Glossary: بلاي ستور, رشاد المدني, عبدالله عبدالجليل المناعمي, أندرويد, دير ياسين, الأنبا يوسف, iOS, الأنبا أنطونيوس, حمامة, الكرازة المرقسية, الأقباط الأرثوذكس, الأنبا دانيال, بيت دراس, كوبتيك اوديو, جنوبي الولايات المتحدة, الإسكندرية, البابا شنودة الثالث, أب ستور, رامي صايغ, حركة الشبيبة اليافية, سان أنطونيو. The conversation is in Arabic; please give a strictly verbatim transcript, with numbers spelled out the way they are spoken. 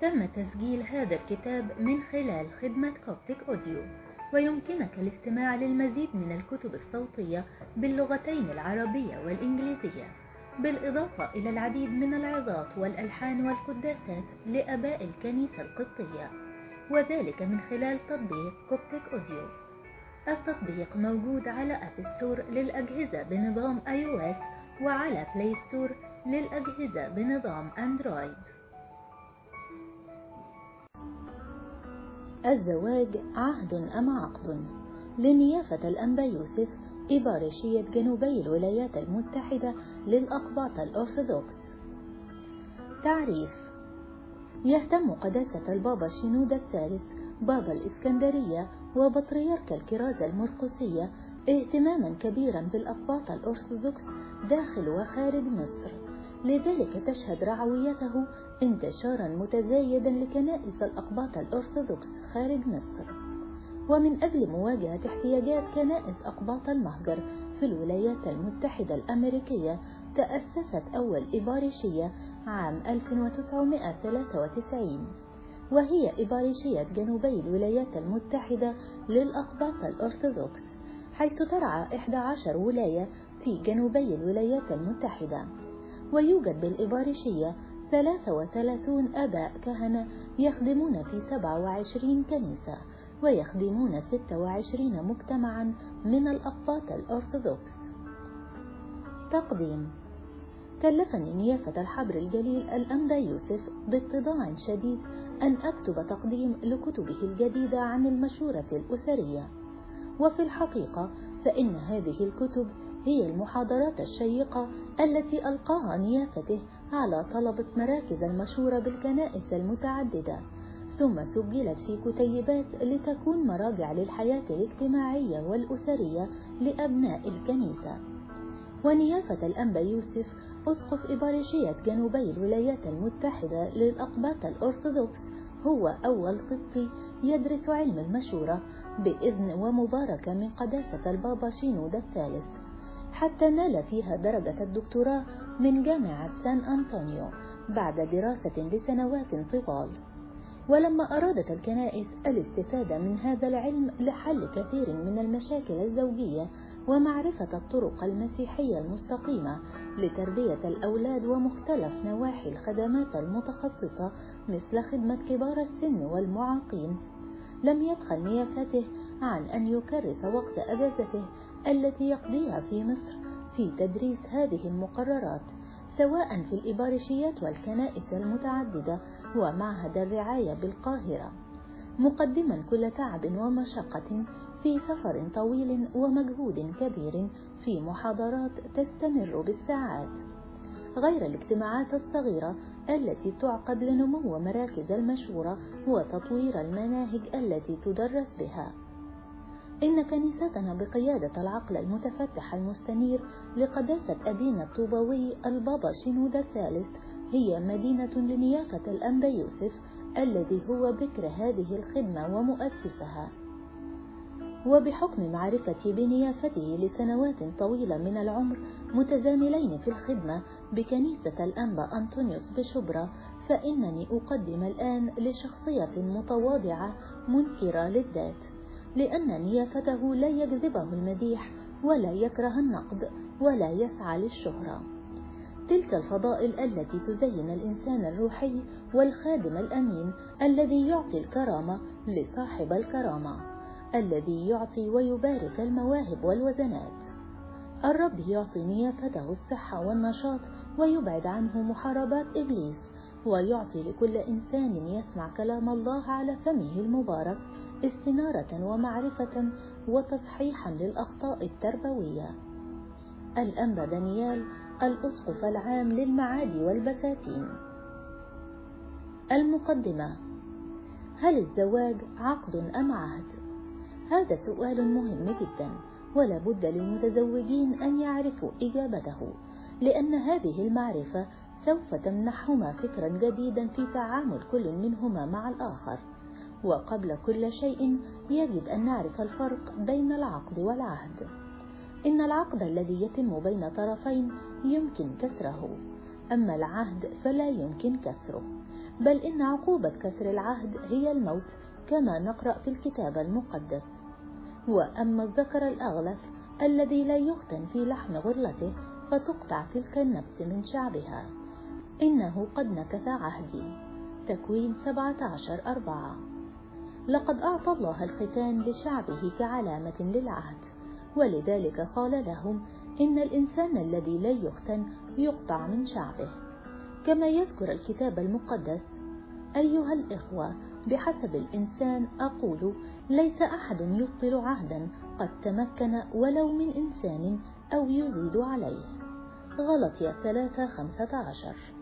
تم تسجيل هذا الكتاب من خلال خدمة كوبتيك اوديو، ويمكنك الاستماع للمزيد من الكتب الصوتية باللغتين العربية والإنجليزية، بالإضافة إلى العديد من العظات والألحان والقداسات لآباء الكنيسة القبطية، وذلك من خلال تطبيق كوبتيك اوديو. التطبيق موجود على أب ستور للأجهزة بنظام iOS وعلى بلاي ستور للأجهزة بنظام أندرويد. الزواج عهد أم عقد؟ لنيافة الأنبا يوسف إبارشية جنوبي الولايات المتحدة للأقباط الأرثوذكس. تعريف: يهتم قداسة البابا شنودة الثالث بابا الإسكندرية وبطريرك الكرازة المرقسية اهتماما كبيرا بالأقباط الأرثوذكس داخل وخارج مصر، لذلك تشهد رعويته انتشارا متزايدا لكنائس الأقباط الأرثوذكس خارج مصر. ومن أجل مواجهة احتياجات كنائس أقباط المهجر في الولايات المتحدة الأمريكية، تأسست أول إبارشية عام ألف وتسعمائة وثلاثة وتسعين، وهي إبارشية جنوبي الولايات المتحدة للأقباط الأرثوذكس، حيث ترعى إحدى عشرة ولاية في جنوبي الولايات المتحدة. ويوجد بالإبارشية ثلاثة وثلاثين آباء كهنة يخدمون في سبع وعشرين كنيسة، ويخدمون ستة وعشرين مجتمعا من الأقباط الأرثوذكس. تقديم: كلفني نيافة الحبر الجليل الأنبا يوسف باتضاع شديد أن أكتب تقديم لكتبه الجديدة عن المشورة الأسرية، وفي الحقيقة فإن هذه الكتب هي المحاضرات الشيقة التي ألقاها نيافته على طلبة مراكز المشورة بالكنائس المتعددة، ثم سجلت في كتيبات لتكون مراجع للحياة الاجتماعية والأسرية لأبناء الكنيسة. ونيافة الأنبا يوسف أسقف إبارشية جنوبي الولايات المتحدة للأقباط الأرثوذكس هو أول قبطي يدرس علم المشورة بإذن ومباركة من قداسة البابا شنودة الثالث، حتى نال فيها درجة الدكتوراه من جامعة سان أنطونيو بعد دراسة لسنوات طوال. ولما أرادت الكنائس الاستفادة من هذا العلم لحل كثير من المشاكل الزوجية ومعرفة الطرق المسيحية المستقيمة لتربية الأولاد ومختلف نواحي الخدمات المتخصصة مثل خدمة كبار السن والمعاقين، لم يبخل نيافته عن أن يكرس وقت أجازته التي يقضيها في مصر في تدريس هذه المقررات، سواء في الإبارشيات والكنائس المتعددة ومعهد الرعاية بالقاهرة، مقدما كل تعب ومشقة في سفر طويل ومجهود كبير في محاضرات تستمر بالساعات، غير الاجتماعات الصغيرة التي تعقد لنمو مراكز المشورة وتطوير المناهج التي تدرس بها. إن كنيستنا بقيادة العقل المتفتح المستنير لقداسة أبينا الطوباوي البابا شنودة الثالث هي مدينة لنيافة الأنبا يوسف الذي هو بكر هذه الخدمة ومؤسسها. وبحكم معرفتي بنيافته لسنوات طويلة من العمر متزاملين في الخدمة بكنيسة الأنبا أنطونيوس بشبرا، فإنني أقدم الآن لشخصية متواضعة منكرة للذات، لأن نيافته لا يجذبه المديح ولا يكره النقد ولا يسعى للشهرة، تلك الفضائل التي تزين الإنسان الروحي والخادم الأمين الذي يعطي الكرامة لصاحب الكرامة، الذي يعطي ويبارك المواهب والوزنات. الرب يعطي نيافته الصحة والنشاط ويبعد عنه محاربات إبليس، ويعطي لكل إنسان يسمع كلام الله على فمه المبارك استنارة ومعرفة وتصحيحا للأخطاء التربوية. الأنبا دانيال الأسقف العام للمعادي والبساتين. المقدمة: هل الزواج عقد أم عهد؟ هذا سؤال مهم جدا، ولا بد للمتزوجين أن يعرفوا إجابته، لأن هذه المعرفة سوف تمنحهما فكرا جديدا في تعامل كل منهما مع الآخر. وقبل كل شيء يجب أن نعرف الفرق بين العقد والعهد. إن العقد الذي يتم بين طرفين يمكن كسره، أما العهد فلا يمكن كسره. بل إن عقوبة كسر العهد هي الموت كما نقرأ في الكتاب المقدس. وأما الذكر الأغلف الذي لا يغتن في لحم غرلته فتقطع تلك النفس من شعبها، إنه قد نكث عهدي. تكوين سبعة عشر أربعة. لقد أعطى الله الختان لشعبه كعلامة للعهد، ولذلك قال لهم إن الإنسان الذي لا يختن يقطع من شعبه، كما يذكر الكتاب المقدس: أيها الإخوة، بحسب الإنسان أقول ليس أحد يبطل عهدا قد تمكن ولو من إنسان أو يزيد عليه. غلطية ثلاثة خمسة عشر.